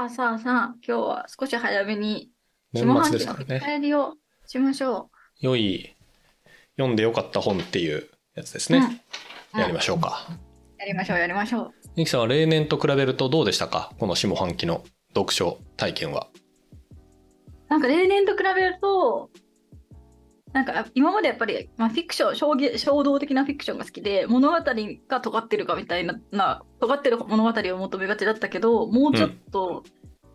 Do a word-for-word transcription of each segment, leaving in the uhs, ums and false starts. さあさあさあ、今日は少し早めに下半期の振り返りをしましょう。良、ね、い読んでよかった本っていうやつですね、うん、やりましょうか、うん、やりましょうやりましょう。ニキさんは例年と比べるとどうでしたか、この下半期の読書体験は。なんか例年と比べるとなんか今までやっぱり、まあ、フィクション 衝, 衝動的なフィクションが好きで、物語が尖ってるかみたい な, な尖ってる物語を求めがちだったけど、もうちょっと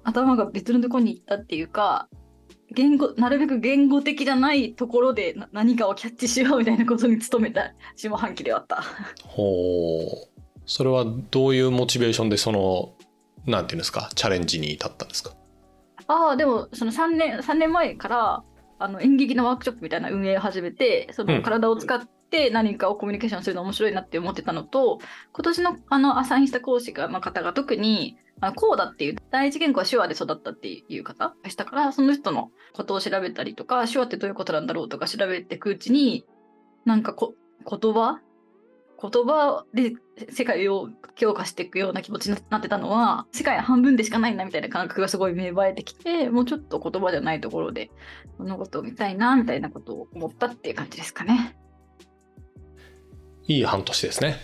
頭が別のところに行ったっていうか、うん、言語なるべく言語的じゃないところでな何かをキャッチしようみたいなことに努めた下半期ではあった。ほう、それはどういうモチベーションでそのなんていうんですか、チャレンジに至ったんですか。ああ、でもそのさんねんさんねんまえからあの演劇のワークショップみたいな運営を始めて、その体を使って何かをコミュニケーションするの面白いなって思ってたのと、今年 の, あのアサインした講師が、まあ、方が特にコーダっていう第一言語は手話で育ったっていう方がしたから、その人のことを調べたりとか、手話ってどういうことなんだろうとか調べていくうちに、なんかこ言葉言葉で世界を強化していくような気持ちになってたのは、世界半分でしかないなみたいな感覚がすごい芽生えてきて、もうちょっと言葉じゃないところで物事を見たいなみたいなことを思ったっていう感じですかね。いい半年ですね。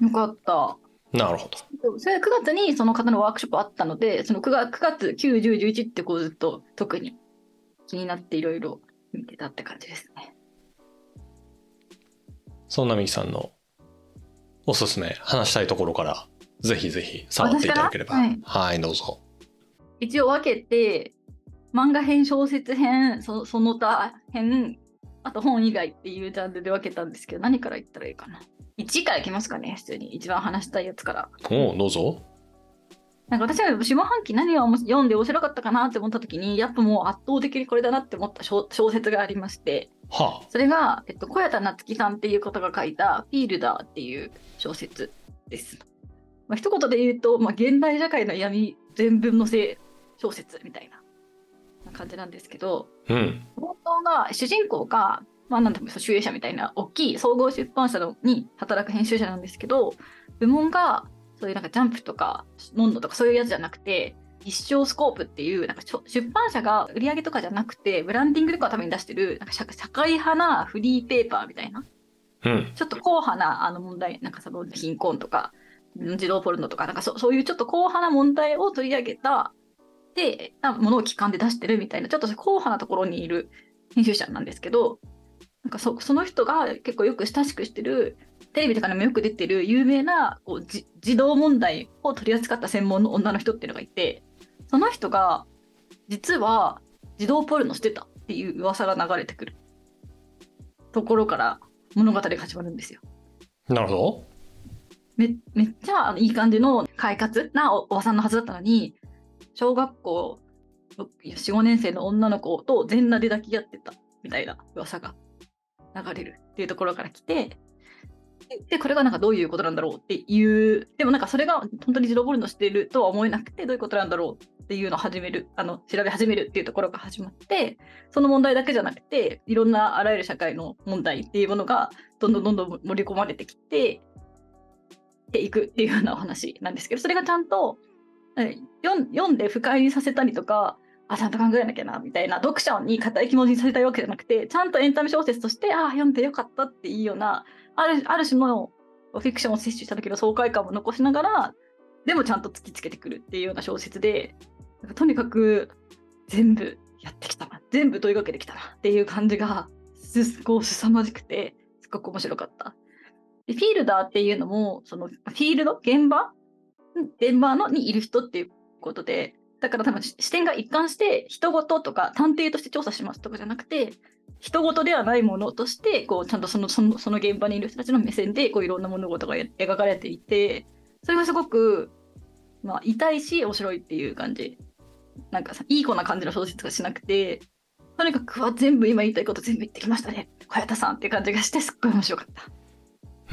よかった。なるほど。それはくがつにその方のワークショップあったので、その くがつ, くがつきゅう、じゅう、じゅういちってこうずっと特に気になっていろいろ見てたって感じですね。そんなみきさんのおすすめ、話したいところからぜひぜひ触っていただければ、はい、はいどうぞ。一応分けて漫画編、小説編、 そ, その他編、あと本以外っていうジャンルで分けたんですけど、何から言ったらいいかな。いちからいきますかね、普通に一番話したいやつから。おうどうぞ。なんか私は下半期何を読んで面白かったかなって思った時に、やっぱもう圧倒的にこれだなって思った 小, 小説がありまして、はあ、それが、えっと、小谷田夏樹さんっていう方が書いたフィールダーっていう小説です、まあ、一言で言うと、まあ、現代社会の闇全文のせ小説みたいな感じなんですけど、うん、冒頭が主人公が、まあ、なんだろう、集英社みたいな大きい総合出版社に働く編集者なんですけど、部門がそういうなんかジャンプとかノンノとかそういうやつじゃなくて、一生スコープっていうなんか出版社が売り上げとかじゃなくてブランディングとかのために出してるなんか 社, 社会派なフリーペーパーみたいな、うん、ちょっと硬派なあの問題、なんかその貧困とか児童ポルノと か, なんか そ, そういうちょっと硬派な問題を取り上げたでものを機関で出してるみたいな、ちょっと硬派なところにいる編集者なんですけど、なんか そ, その人が結構よく親しくしてる、テレビとかにもよく出てる有名なこう児童問題を取り扱った専門の女の人っていうのがいて、その人が実は児童ポルノしてたっていう噂が流れてくるところから物語が始まるんですよ。なるほど。 め, めっちゃいい感じの快活な お, おばさんのはずだったのに、小学校 よん、ごねん生の女の子と全裸で抱き合ってたみたいな噂が流れるっていうところから来て、でこれがなんかどういうことなんだろうっていう、でもなんかそれが本当に児童ポルノしているとは思えなくて、どういうことなんだろうっていうのを始める、あの調べ始めるっていうところが始まって、その問題だけじゃなくていろんなあらゆる社会の問題っていうものがどんどんどんどん盛り込まれてきてっていくっていうようなお話なんですけど、それがちゃんと読んで不快にさせたりとか、あちゃんと考えなきゃなみたいな、読者に固い気持ちにさせたいわけじゃなくて、ちゃんとエンタメ小説としてあ読んでよかったっていいような、ある、ある種のフィクションを摂取した時の爽快感を残しながら、でもちゃんと突きつけてくるっていうような小説で、なんかとにかく全部やってきたな、全部問いかけてきたなっていう感じがすごい凄まじくて、すごく面白かった。でフィールダーっていうのも、そのフィールド、現場、現場のにいる人っていうことで、だから多分視点が一貫して人事とか探偵として調査しますとかじゃなくて、人事ではないものとしてこうちゃんとそ の, そ, のその現場にいる人たちの目線でこういろんな物事が描かれていて、それがすごく、まあ、痛いし面白いっていう感じ、なんかさいい子な感じの小説がしなくて、とにかくは全部今言いたいこと全部言ってきましたね小谷田さんって感じがして、すっごい面白かった。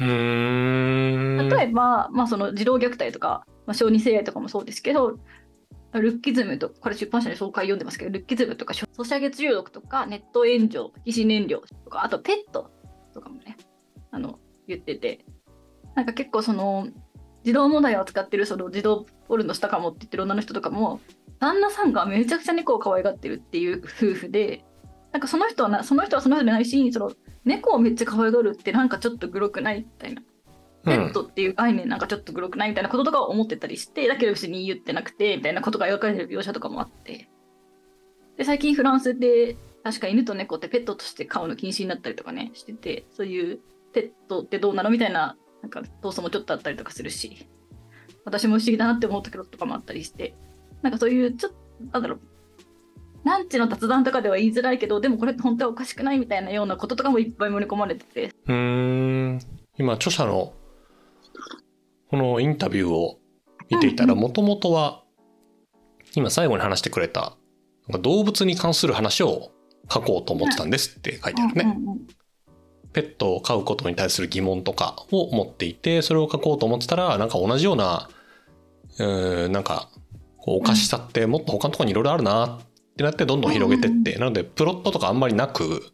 うーん、例えば、まあ、その児童虐待とか、まあ、小児性愛とかもそうですけど、ルッキズムとか、これ出版社で紹介読んでますけど、ルッキズムとかソシャゲ中毒とかネット炎上、皮脂燃料とか、あとペットとかもね、あの言ってて、なんか結構その児童問題を扱ってるその児童オルの下かもって言ってる女の人とかも旦那さんがめちゃくちゃ猫を可愛がってるっていう夫婦で、なんかその人はなその人はその人じゃないし、その猫をめっちゃ可愛がるってなんかちょっとグロくないみたいな、ペットっていう概念なんかちょっとグロくないみたいなこととかを思ってたりして、だけど別に言ってなくてみたいなことが描かれてる描写とかもあって、で最近フランスで確か犬と猫ってペットとして飼うの禁止になったりとかねしてて、そういうペットってどうなのみたいななんか闘争もちょっとあったりとかするし、私も不思議だなって思ったけどとかもあったりして、なんかそういうちょっとなんだろうランチの雑談とかでは言いづらいけど、でもこれって本当はおかしくないみたいなようなこととかもいっぱい盛り込まれてて、うーん今著者のこのインタビューを見ていたら、もともとは今最後に話してくれたなんか動物に関する話を書こうと思ってたんですって書いてあるね。ペットを飼うことに対する疑問とかを持っていて、それを書こうと思ってたらなんか同じようなうーんなんかこうおかしさってもっと他のところにいろいろあるなってなってどんどん広げてって、なのでプロットとかあんまりなく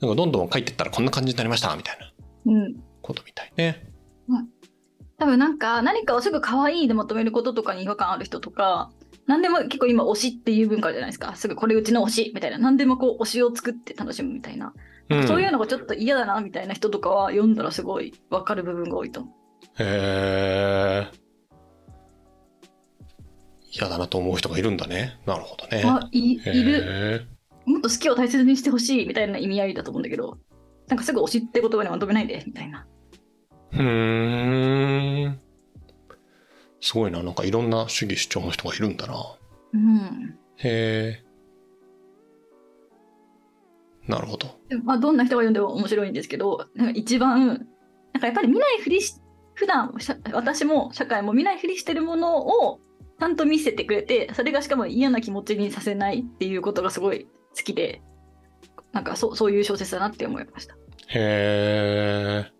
なんかどんどん書いてったらこんな感じになりましたみたいなことみたいね。うんうん、多分なんか何かをすぐ可愛いでまとめることとかに違和感ある人とか、何でも結構今推しっていう文化じゃないですか。すぐこれうちの推しみたいな、何でもこう推しを作って楽しむみたいな、うん、そういうのがちょっと嫌だなみたいな人とかは読んだらすごい分かる部分が多いと思う。へー、嫌だなと思う人がいるんだね。なるほどね。あ、い、いる。もっと好きを大切にしてほしいみたいな意味合いだと思うんだけど、なんかすぐ推しって言葉にまとめないでみたいな。うーん、すごいな、なんかいろんな主義主張の人がいるんだな。うん。へー、なるほど。まあどんな人が読んでも面白いんですけど、なんか一番なんかやっぱり見ないふりし、普段私も社会も見ないふりしてるものをちゃんと見せてくれて、それがしかも嫌な気持ちにさせないっていうことがすごい好きで、なんか そ, そういう小説だなって思いました。へー、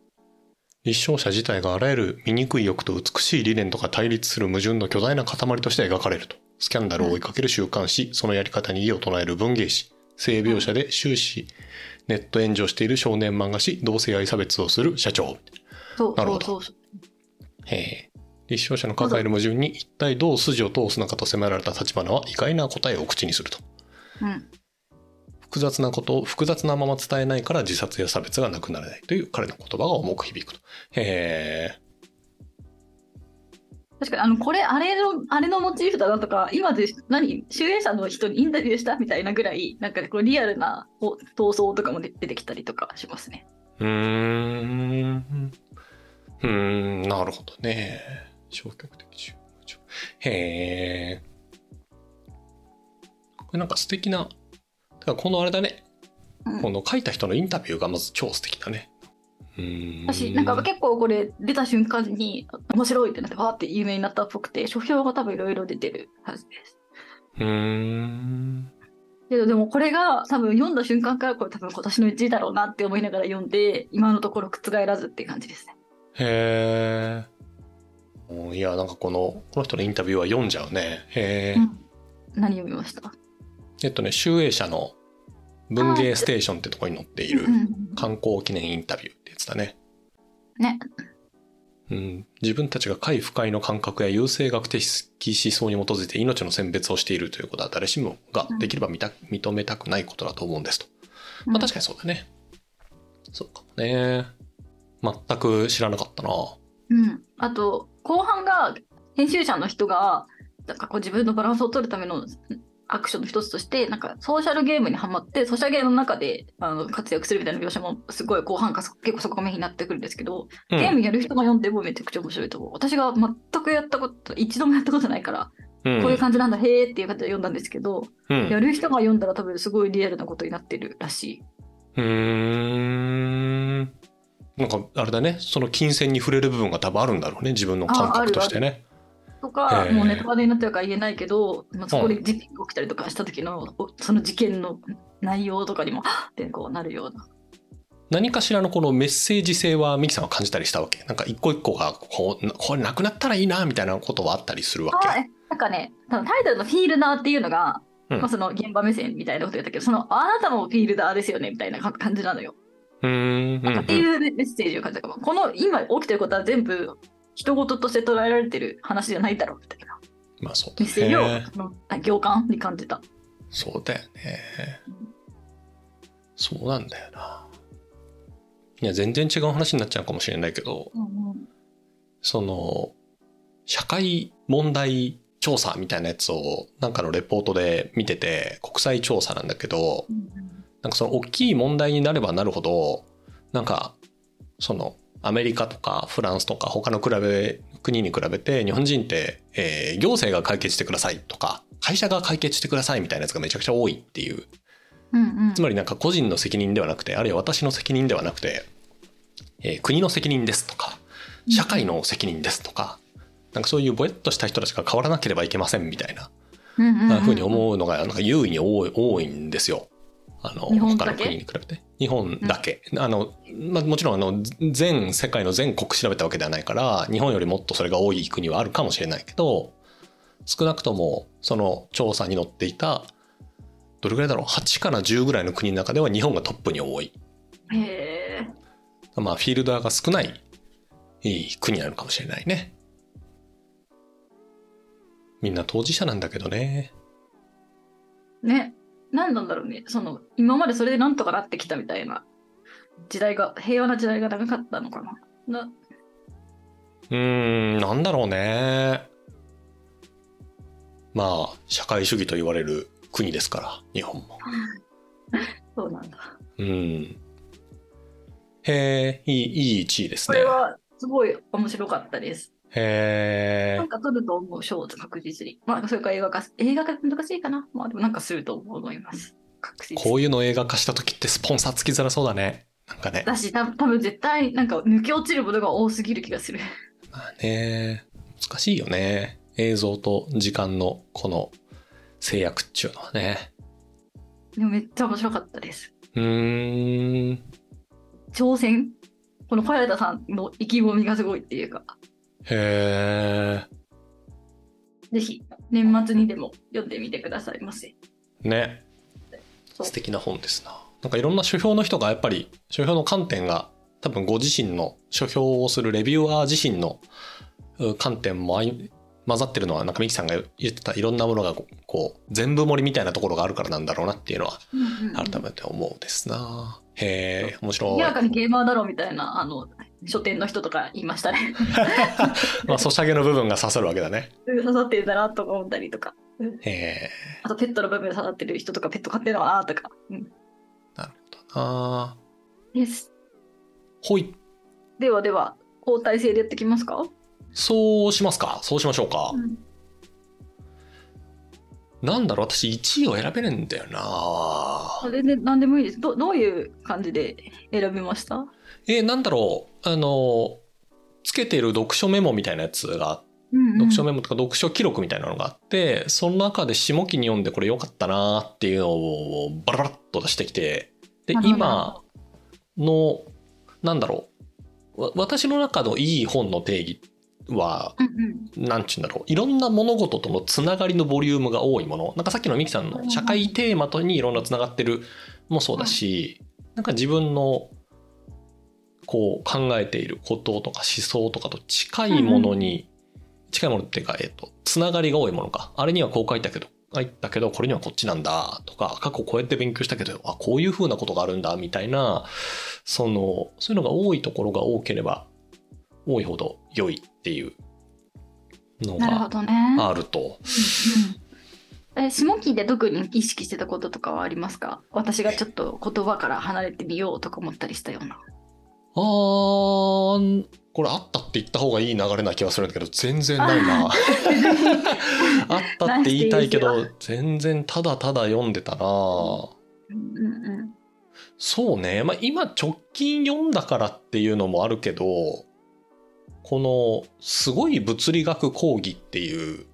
立証者自体があらゆる醜い欲と美しい理念とか対立する矛盾の巨大な塊として描かれると。スキャンダルを追いかける週刊誌、うん、そのやり方に異を唱える文芸誌、性描写で終始ネット炎上している少年漫画誌、同性愛差別をする社長。そう、なるほど。そうそうそう。へー、立証者の抱える矛盾に一体どう筋を通すのかと迫られた立花は意外な答えを口にすると、うん、複雑なことを複雑なまま伝えないから自殺や差別がなくならないという彼の言葉が重く響くと。へー、確かにあのこれあれのあれのモチーフだなとか、今で何集英社の人にインタビューしたみたいなぐらい、なんかこうリアルな闘争とかも出てきたりとかしますね。うーん、うーん、なるほどね。消極的。へー、これなんか素敵な、だからこのあれだね、うん、この書いた人のインタビューがまず超素敵だね。うーん、私なんか結構これ出た瞬間に面白いってなってわーって有名になったっぽくて、書評が多分いろいろ出てるはずです。うーん、でもこれが多分読んだ瞬間からこれ多分今年のいちいだろうなって思いながら読んで、今のところ覆らずっていう感じですね。へー、いや、なんかこのこの人のインタビューは読んじゃうね。へえ、うん。何読みました？えっとね、集英社の文芸ステーションってとこに載っている観光記念インタビューってやつだね。ね。うん、自分たちが快不快の感覚や優生学的思想に基づいて命の選別をしているということは誰しもができれば見た、うん、認めたくないことだと思うんですと。まあ確かにそうだね。うん、そうかもね。全く知らなかったな。うん。あと。後半が編集者の人がなんかこう自分のバランスを取るためのアクションの一つとして、なんかソーシャルゲームにハマってソーシャルゲームの中であの活躍するみたいな描写もすごい後半か結構そこがメインになってくるんですけど、ゲームやる人が読んでもめちゃくちゃ面白いと思う。私が全くやったこと一度もやったことないから、うん、こういう感じなんだへーっていう感じで読んだんですけど、うん、やる人が読んだら多分すごいリアルなことになってるらしい。うーん、なんかあれだね、その金銭に触れる部分が多分あるんだろうね、自分の感覚としてね。ああとか、もうネタバレになってるから言えないけど、まあ、そこで事件が起きたりとかした時の、うん、その事件の内容とかにもハッてこうなるような何かしらのこのメッセージ性は美樹さんは感じたりしたわけ？なんか一個一個がこうこれなくなったらいいなみたいなことはあったりするわけ？あ、なんかね、タイトルのフィールダーっていうのが、うんまあ、その現場目線みたいなこと言ったけど、そのあなたもフィールダーですよねみたいな感じなのよ。うんうんうん、なんかっていうメッセージを感じたかも。この今起きてることは全部人事として捉えられてる話じゃないだろうみたいな、まあそうだね、メッセージを行間に感じた。そうだよね、うん、そうなんだよな。いや全然違う話になっちゃうかもしれないけど、うんうん、その社会問題調査みたいなやつをなんかのレポートで見てて、国際調査なんだけど、うんうん、なんかその大きい問題になればなるほどなんかそのアメリカとかフランスとか他の比べ国に比べて日本人って、えー、行政が解決してくださいとか会社が解決してくださいみたいなやつがめちゃくちゃ多いっていう、うんうん、つまりなんか個人の責任ではなくて、あるいは私の責任ではなくて、えー、国の責任ですとか社会の責任ですとか、うん、なんかそういうぼやっとした人たちが変わらなければいけませんみたいな、うんうんうん、なふうに思うのがなんか優位に多い、多いんですよ。あの他の国に比べて日本だけ、うん、あのまあ、もちろんあの全世界の全国調べたわけではないから日本よりもっとそれが多い国はあるかもしれないけど、少なくともその調査に載っていたどれぐらいだろうはちからじゅうぐらいの国の中では日本がトップに多い。へー、まあフィールダーが少ない国なのかもしれないね。みんな当事者なんだけどね。ね、何なんだろうね、その今までそれでなんとかなってきたみたいな時代が、平和な時代が長かったのかな。なうーん、なんだろうね。まあ社会主義と言われる国ですから日本も。そうなんだ。うん。へえ、いいいいいちいですね。これはすごい面白かったです。へー、なんか撮ると思う賞確実に、まあ、それから映画化、映画化難しいかな、まあ、でもなんかすると思います確実。こういうの映画化した時ってスポンサーつきづらそうだね、なんかね。だし多分絶対なんか抜け落ちることが多すぎる気がする。まあね、難しいよね、映像と時間のこの制約っていうのはね。でもめっちゃ面白かったです。うーん、挑戦、この小平田さんの意気込みがすごいっていうか。へー、ぜひ年末にでも読んでみてくださいませね。素敵な本ですな。なんかいろんな書評の人がやっぱり書評の観点が多分ご自身の書評をするレビューアー自身の観点も混ざってるのは、なんかミキさんが言ってたいろんなものがこう全部盛りみたいなところがあるからなんだろうなっていうのは改めて思うですな。へー、面白い。明らかにゲーマーだろうみたいな、あの書店の人とか言いましたね。まあソシャゲの部分が刺さるわけだね。刺さってるんだなとか思ったりとか。へ、あとペットの部分が刺さってる人とか、ペット飼ってるのかなとか、うん、なるほどな。です。ほい。ではでは交代制でやってきますか。そうしますか。そうしましょうか。うん、なんだろう、私いちいを選べるんだよな。全然何でもいいです。ど、どういう感じで選びました？えー、なんだろう、あのつけてる読書メモみたいなやつが、うんうん、読書メモとか読書記録みたいなのがあって、その中で下期に読んでこれ良かったなっていうのをバラバラっと出してきて、で今のなんだろう、私の中のいい本の定義は、うんうん、なんていうんだろう、いろんな物事とのつながりのボリュームが多いもの、なんかさっきのミキさんの社会テーマとにいろんなつながってるもそうだし、うん、なんか自分のこう考えていることとか思想とかと近いものに、近いものっていうか、えっとつながりが多いものか、あれにはこう書いたけど書いたけどこれにはこっちなんだとか、過去こうやって勉強したけどあこういう風なことがあるんだみたいな、そのそういうのが多いところが多ければ多いほど良いっていうのがあると。え、下期で特に意識してたこととかはありますか？私がちょっと言葉から離れてみようとか思ったりしたような。あー、これあったって言った方がいい流れな気がするんだけど全然ないな。 あ, あったって言いたいけど全然ただただ読んでたな、うんうん、そうね、まあ、今直近読んだからっていうのもあるけど、このすごい物理学講義っていう、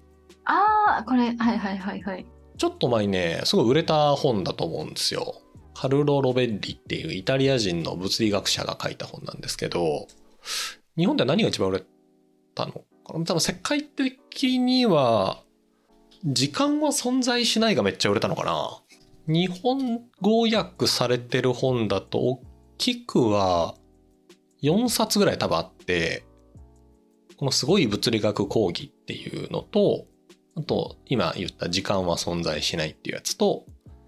あーこれはいはいはいはいちょっと前ねすごい売れた本だと思うんですよ。カルロ・ロベッリっていうイタリア人の物理学者が書いた本なんですけど、日本では何が一番売れたのかな、多分世界的には時間は存在しないがめっちゃ売れたのかな。日本語訳されてる本だと大きくはよんさつぐらい多分あって、このすごい物理学講義っていうのと、あと今言った時間は存在しないっていうやつと、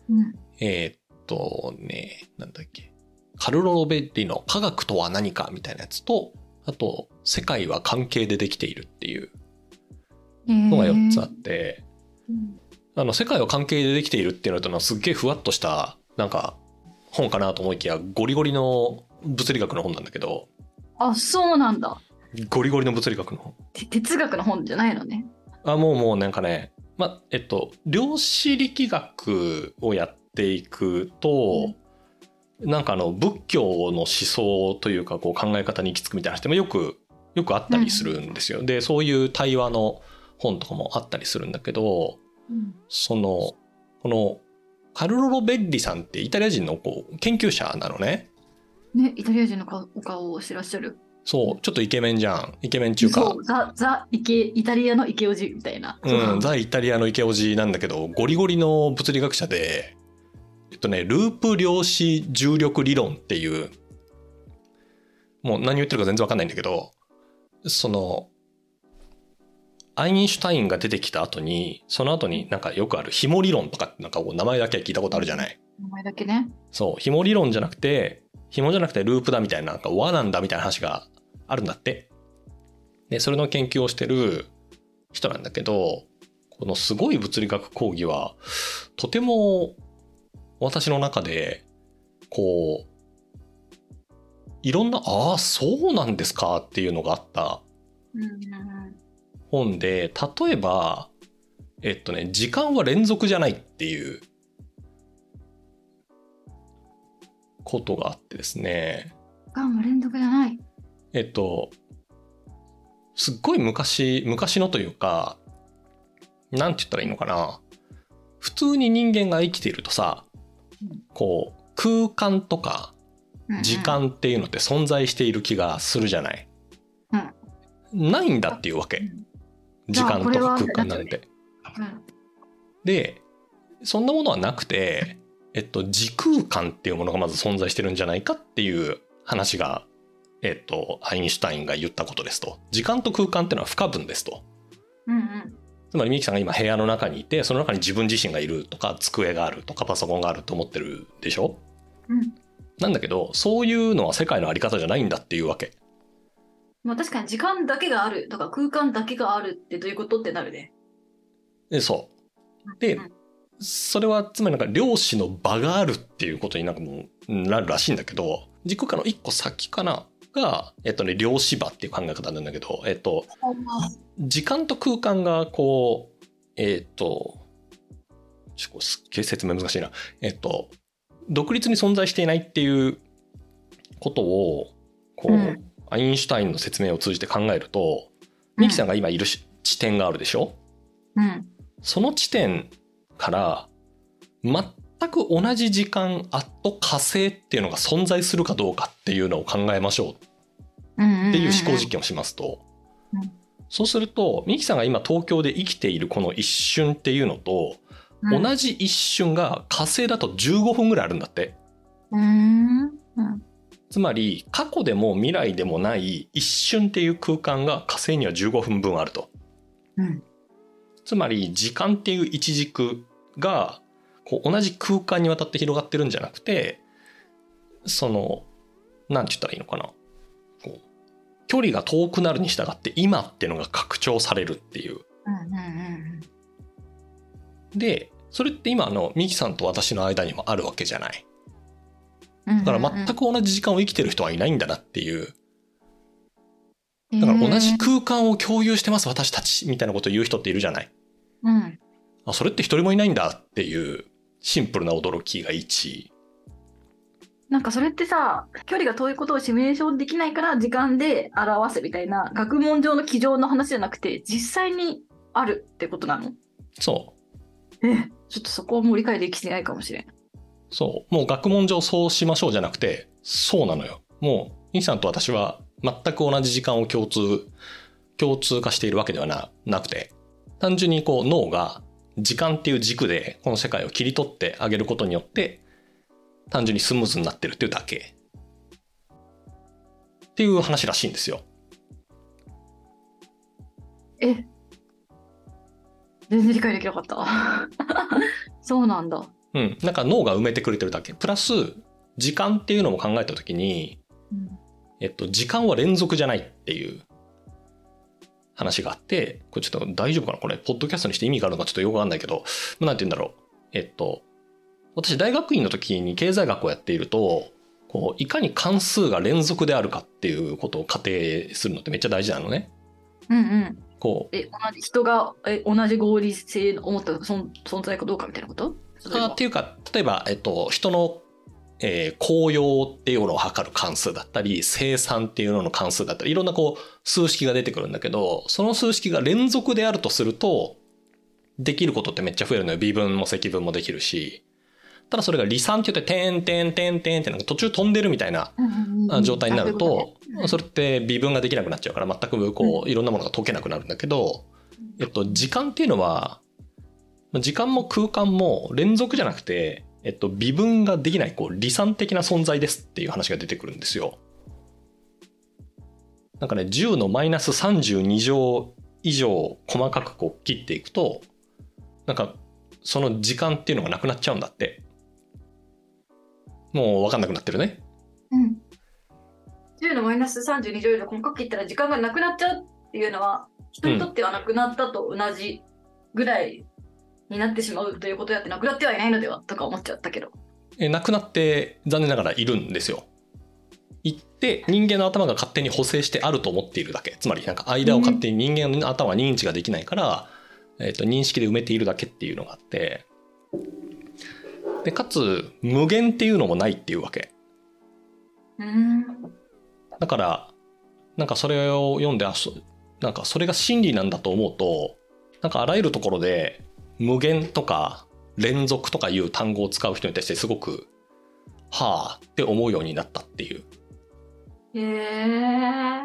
うん、えー、っとね、なんだっけ、カルロ・ロベッリの科学とは何かみたいなやつと、あと世界は関係でできているっていうのがよっつあって、えーうん、あの世界は関係でできているっていうのとのすっげえふわっとしたなんか本かなと思いきやゴリゴリの物理学の本なんだけど。あ、そうなんだ。ゴリゴリの物理学の本。哲学の本じゃないのね。あ、もうもうなんかね、ま、えっと量子力学をやっていくと、うん、なんかあの仏教の思想というかこう考え方に行き着くみたいな人もよくよくあったりするんですよ、うん、でそういう対話の本とかもあったりするんだけど、うん、そのこのカルロ・ロベッリさんってイタリア人のこう研究者なのね。ね、イタリア人のお顔を知らっしゃる。そう、ちょっとイケメンじゃん。イケメン中華。そう、ザ、ザ、イケ、イタリアのイケオジみたいな。うん、ザ・イタリアのイケオジなんだけど、ゴリゴリの物理学者で、えっとね、ループ量子重力理論っていう、もう何言ってるか全然わかんないんだけど、その、アインシュタインが出てきた後に、その後になんかよくある紐理論とか、なんかこう名前だけ聞いたことあるじゃない。名前だけね。そう、紐理論じゃなくて、紐じゃなくてループだみたいな、なんか輪なんだみたいな話があるんだって。で、それの研究をしてる人なんだけど、このすごい物理学講義は、とても私の中で、こう、いろんな、ああ、そうなんですかっていうのがあった本で、例えば、えっとね、時間は連続じゃないっていうことがあってですね。時間は連続じゃない。えっと、すっごい昔、昔のというか、なんて言ったらいいのかな。普通に人間が生きているとさ、こう、空間とか時間っていうのって存在している気がするじゃない。うん、ないんだっていうわけ。時間とか空間なんて。で、そんなものはなくて、えっと、時空間っていうものがまず存在してるんじゃないかっていう話が、えっと、アインシュタインが言ったことですと。時間と空間っていうのは不可分ですと、うんうん、つまりミキさんが今部屋の中にいて、その中に自分自身がいるとか机があるとかパソコンがあると思ってるでしょ、うん、なんだけどそういうのは世界のあり方じゃないんだっていうわけ。まあ、確かに時間だけがあるとか空間だけがあるってどういうことってなるね。で、そうで、それはつまりなんか量子の場があるっていうことになんかもなるらしいんだけど、時空間の一個先かなが、えっとね、量子場っていう考え方なんだけど、えっと、時間と空間がこう、えっと、ちょっとすっげえ説明難しいな、えっと、独立に存在していないっていうことをこう、うん、アインシュタインの説明を通じて考えると、うん、ミキさんが今いる地点があるでしょ、うん、その地点から全く同じ時間あと火星っていうのが存在するかどうかっていうのを考えましょうっていう思考実験をしますと、うんうんうんうん、そうするとミキさんが今東京で生きているこの一瞬っていうのと、うん、同じ一瞬が火星だとじゅうごふんぐらいあるんだって、うんうん、つまり過去でも未来でもない一瞬っていう空間が火星にはじゅうごふんぶんあると、うん、つまり時間っていう一軸がこう同じ空間にわたって広がってるんじゃなくて、その何て言ったらいいのかな、こう距離が遠くなるに従って今っていうのが拡張されるっていう。でそれって今のミキさんと私の間にもあるわけじゃない。だから全く同じ時間を生きてる人はいないんだなっていう。だから同じ空間を共有してます私たちみたいなことを言う人っているじゃない。うんあ、それって一人もいないんだっていうシンプルな驚きがいち。なんかそれってさ、距離が遠いことをシミュレーションできないから時間で表すみたいな学問上の机上の話じゃなくて実際にあるってことなの？そう。え、ちょっとそこはもう理解できてないかもしれん。そう、もう学問上そうしましょうじゃなくて、そうなのよ。もうインさんと私は全く同じ時間を共通共通化しているわけでは な, なくて、単純にこう脳が時間っていう軸でこの世界を切り取ってあげることによって単純にスムーズになってるっていうだけっていう話らしいんですよ。え、全然理解できなかったそうなんだ。うん、なんか脳が埋めてくれてるだけ。プラス時間っていうのも考えた時に、うん、えっと時間は連続じゃないっていう話があって、これちょっと大丈夫かな、これポッドキャストにして意味があるのかちょっとよくわかんないけど、なんて言うんだろう、えっと私大学院の時に経済学をやっていると、こういかに関数が連続であるかっていうことを仮定するのってめっちゃ大事なのね。うんうん。こうえ同じ人がえ同じ合理性を持った存在かどうかみたいなこと。あっていうか、例えば、えっと、人の、えー、効用っていうのを測る関数だったり、生産っていうのの関数だったり、いろんなこう数式が出てくるんだけど、その数式が連続であるとするとできることってめっちゃ増えるのよ。微分も積分もできるし、ただそれが離散って言って点点点点ってなんか途中飛んでるみたいな状態になると、それって微分ができなくなっちゃうから、全くこういろんなものが解けなくなるんだけど、えっと時間っていうのは時間も空間も連続じゃなくて、えっと、微分ができないこう離散的な存在ですっていう話が出てくるんですよ。なんかね、じゅうのマイナスさんじゅうにじょう以上細かくこう切っていくと、なんかその時間っていうのがなくなっちゃうんだって。もう分かんなくなってるね。うん。じゅうのマイナスさんじゅうにじょう以上細かく切ったら時間がなくなっちゃうっていうのは、人にとってはなくなったと同じぐらい、うん、になってしまうということやって、なくなってはいないのではとか思っちゃったけど、えなくなって残念ながらいるんですよ。言って人間の頭が勝手に補正してあると思っているだけ、つまりなんか間を勝手に人間の頭は認知ができないから、えー、と認識で埋めているだけっていうのがあって、でかつ無限っていうのもないっていうわけ。うーん。だからなんかそれを読んで、あそなんかそれが真理なんだと思うと、なんかあらゆるところで無限とか連続とかいう単語を使う人に対してすごくはあって思うようになったっていう。へえ。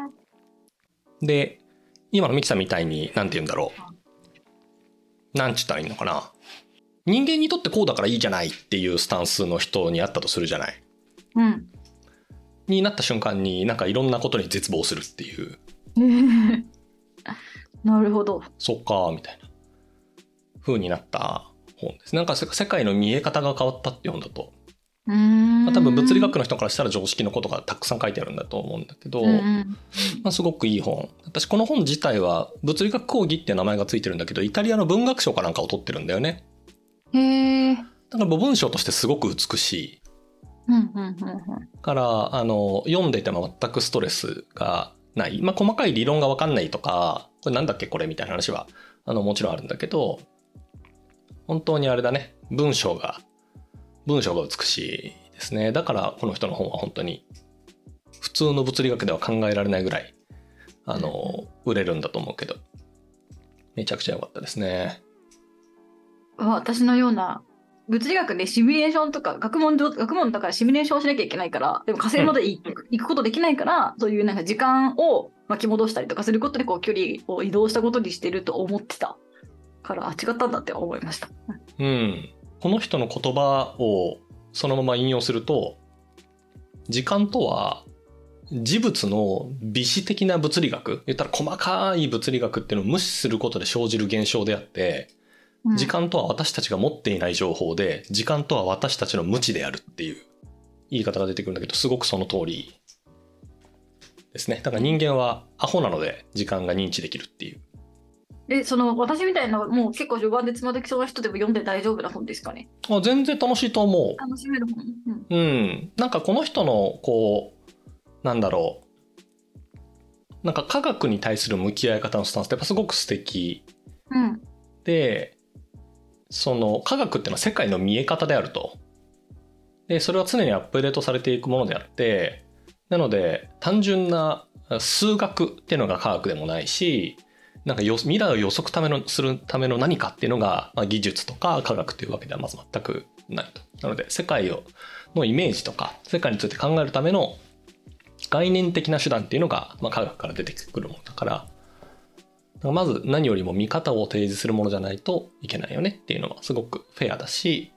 で今のミキさんみたいに、なんて言うんだろう、なんちったらいいのかな、人間にとってこうだからいいじゃないっていうスタンスの人に会ったとするじゃない、うん、になった瞬間になんかいろんなことに絶望するっていう。なるほど、そっかみたいな風になった本です。なんか世界の見え方が変わったって本だと、うーん、まあ、多分物理学の人からしたら常識のことがたくさん書いてあるんだと思うんだけど、うん、まあ、すごくいい本。私この本自体は物理学講義って名前がついてるんだけど、イタリアの文学賞かなんかを取ってるんだよね。へー。だから文章としてすごく美しい、うんうんうんうん、からあの読んでいても全くストレスがない、まあ、細かい理論が分かんないとか、これなんだっけこれみたいな話はあのもちろんあるんだけど、本当にあれだね、文章が文章が美しいですね。だからこの人の本は本当に普通の物理学では考えられないぐらいあの売れるんだと思うけど、めちゃくちゃ良かったですね。私のような物理学でシミュレーションとか学問学問だからシミュレーションしなきゃいけないから、でも火星まで行くことできないから、うん、そういうなんか時間を巻き戻したりとかすることでこう距離を移動したことにしてると思ってたから、あ、違ったんだって思いました。うん、この人の言葉をそのまま引用すると、時間とは事物の微子的な物理学、言ったら細かい物理学っていうのを無視することで生じる現象であって、うん、時間とは私たちが持っていない情報で、時間とは私たちの無知であるっていう言い方が出てくるんだけど、すごくその通りですね。だから人間はアホなので時間が認知できるっていう。でその私みたいなもう結構序盤でつまずきそうな人でも読んで大丈夫な本ですかね。あ、全然楽しいと思う。楽しめる本、うん、うん、なんかこの人のこうなんだろう、なんか科学に対する向き合い方のスタンスってやっぱすごく素敵、うん、でその科学ってのは世界の見え方であると、でそれは常にアップデートされていくものであって、なので単純な数学っていうのが科学でもないし、なんか未来を予測ためのするための何かっていうのが、まあ、技術とか科学というわけではまず全くないと。なので世界をのイメージとか世界について考えるための概念的な手段っていうのが、まあ、科学から出てくるものだから、だからまず何よりも見方を提示するものじゃないといけないよねっていうのはすごくフェアだし、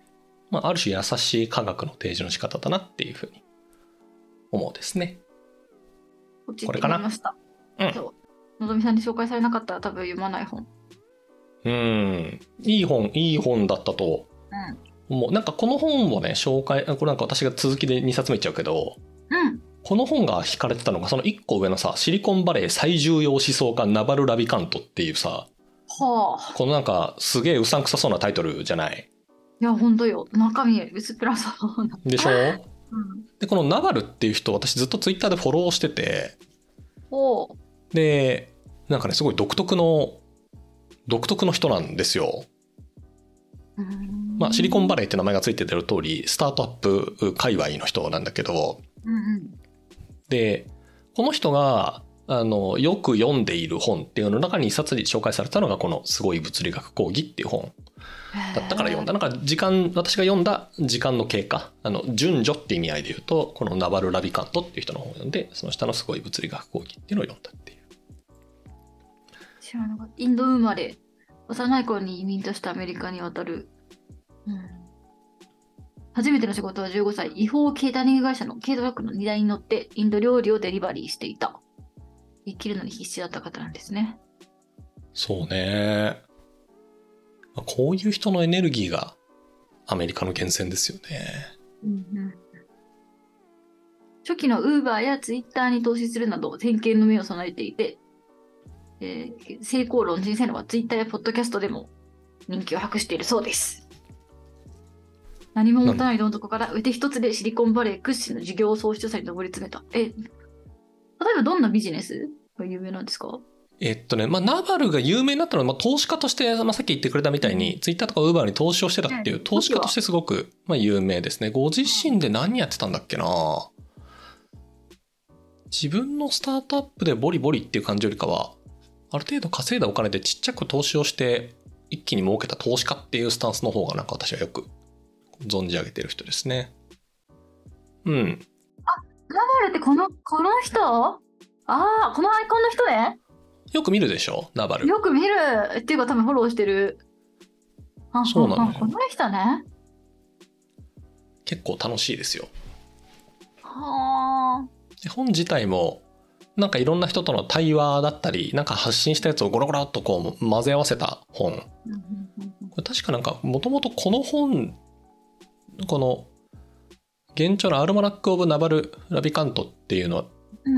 まあ、ある種優しい科学の提示の仕方だなっていうふうに思うですね。これかな。うん。のぞみさんに紹介されなかったら多分読まない本。うん、いい本、いい本だったと、うん、もうなんかこの本をね紹介、これなんか私が続きでにさつめいっちゃうけど、うん、この本が惹かれてたのがそのいっこ上のさ、シリコンバレー最重要思想家ナバル・ラビカントっていうさ、はあ、このなんかすげえうさんくさそうなタイトルじゃない。いやほんとよ、中身薄っぺらそうなでしょ、うん、でこのナバルっていう人、私ずっとツイッターでフォローしてて、おう、でなんかねすごい独特の独特の人なんですよ。まあ、シリコンバレーって名前がついててる通りスタートアップ界隈の人なんだけど、うんうん、でこの人があのよく読んでいる本っていうの中に一冊に紹介されたのがこのすごい物理学講義っていう本だったから読んだ。なんか時間、私が読んだ時間の経過、あの順序って意味合いで言うとこのナバル・ラビカントっていう人の本を読んで、その下のすごい物理学講義っていうのを読んだっていう。知らなかった。インド生まれ、幼い頃に移民としてアメリカに渡る、うん、初めての仕事はじゅうごさい、違法ケータリング会社の軽トラックの荷台に乗ってインド料理をデリバリーしていた。生きるのに必死だった方なんですね。そうね、こういう人のエネルギーがアメリカの源泉ですよね、うんうん、初期のウーバーやツイッターに投資するなど先見の目を備えていて、えー、成功論人生のはツイッターやポッドキャストでも人気を博しているそうです。何も持たないどん底から腕一つでシリコンバレー屈指の事業創出者に上り詰めた。え、例えばどんなビジネスが有名なんですか？えっとね、まあ、ナバルが有名になったのは、まあ、投資家として、まあ、さっき言ってくれたみたいにツイッターとかウーバーに投資をしてたっていう投資家としてすごく、まあ、有名ですね。ご自身で何やってたんだっけな。自分のスタートアップでボリボリっていう感じよりかはある程度稼いだお金でちっちゃく投資をして一気に儲けた投資家っていうスタンスの方がなんか私はよく存じ上げてる人ですね。うん。あ、ナバルってこのこの人？ああ、このアイコンの人ね。よく見るでしょ、ナバル。よく見るっていうか多分フォローしてる。あ、そうなの、ね。この人ね。結構楽しいですよ。はあ。本自体も。なんかいろんな人との対話だったりなんか発信したやつをゴロゴロっとこう混ぜ合わせた本。これ確かなんかもともとこの本、この原著のアルマナックオブナバル・ラビカントっていうのは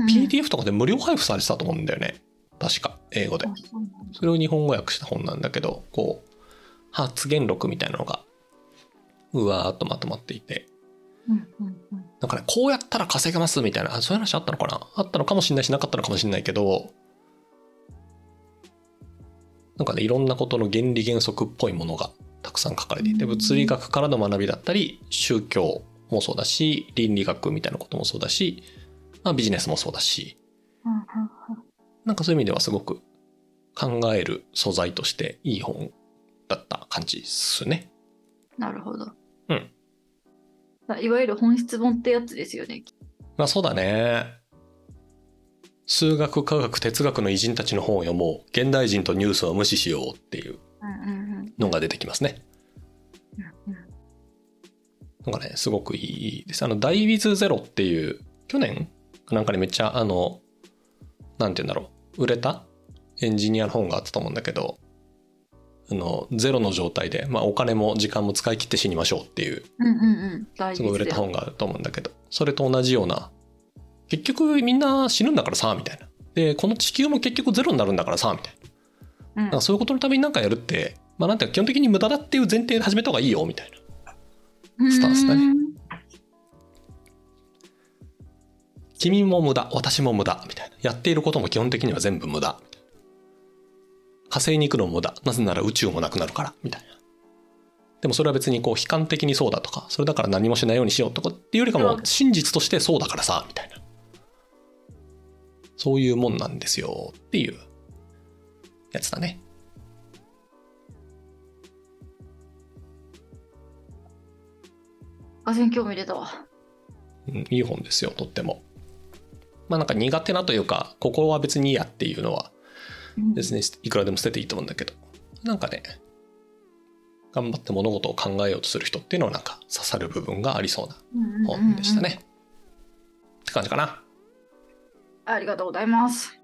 ピーディーエフ とかで無料配布されてたと思うんだよね、確か英語で。それを日本語訳した本なんだけど、こう発言録みたいなのがうわーっとまとまっていて、なんかね、こうやったら稼げますみたいな、あ、そういう話あったのかな、あったのかもしれないしなかったのかもしれないけど、なんかねいろんなことの原理原則っぽいものがたくさん書かれていて、物理学からの学びだったり宗教もそうだし倫理学みたいなこともそうだし、まあ、ビジネスもそうだし、なんかそういう意味ではすごく考える素材としていい本だった感じですね。なるほど。うん、いわゆる本質本ってやつですよね。まあそうだね。数学、科学、哲学の偉人たちの本を読もう。現代人とニュースは無視しようっていうのが出てきますね。うんうんうん、なんかね、すごくいいです。あのダイビズゼロっていう去年なんかにめっちゃあのなんていうんだろう、売れたエンジニアの本があったと思うんだけど。あのゼロの状態で、まあ、お金も時間も使い切って死にましょうっていう、うんうんうん、すごい売れた本があると思うんだけど、それと同じような、結局みんな死ぬんだからさみたいな、でこの地球も結局ゼロになるんだからさみたいな、うん、なんかそういうことのために何かやるって、まあ、なんていうか基本的に無駄だっていう前提で始めた方がいいよみたいなスタンスだね。君も無駄、私も無駄みたいな、やっていることも基本的には全部無駄、火星に行くのも無駄、なぜなら宇宙もなくなるからみたいな。でもそれは別にこう悲観的にそうだとか、それだから何もしないようにしようとかっていうよりかも、真実としてそうだからさみたいな、そういうもんなんですよっていうやつだね。あ、興味出たわ、うん、いい本ですよ、とっても。まあなんか苦手なというか、ここは別にいいやっていうのはですね、いくらでも捨てていいと思うんだけど、なんかね頑張って物事を考えようとする人っていうのはなんか刺さる部分がありそうな本でしたね、うんうんうんうん、って感じかな。ありがとうございます。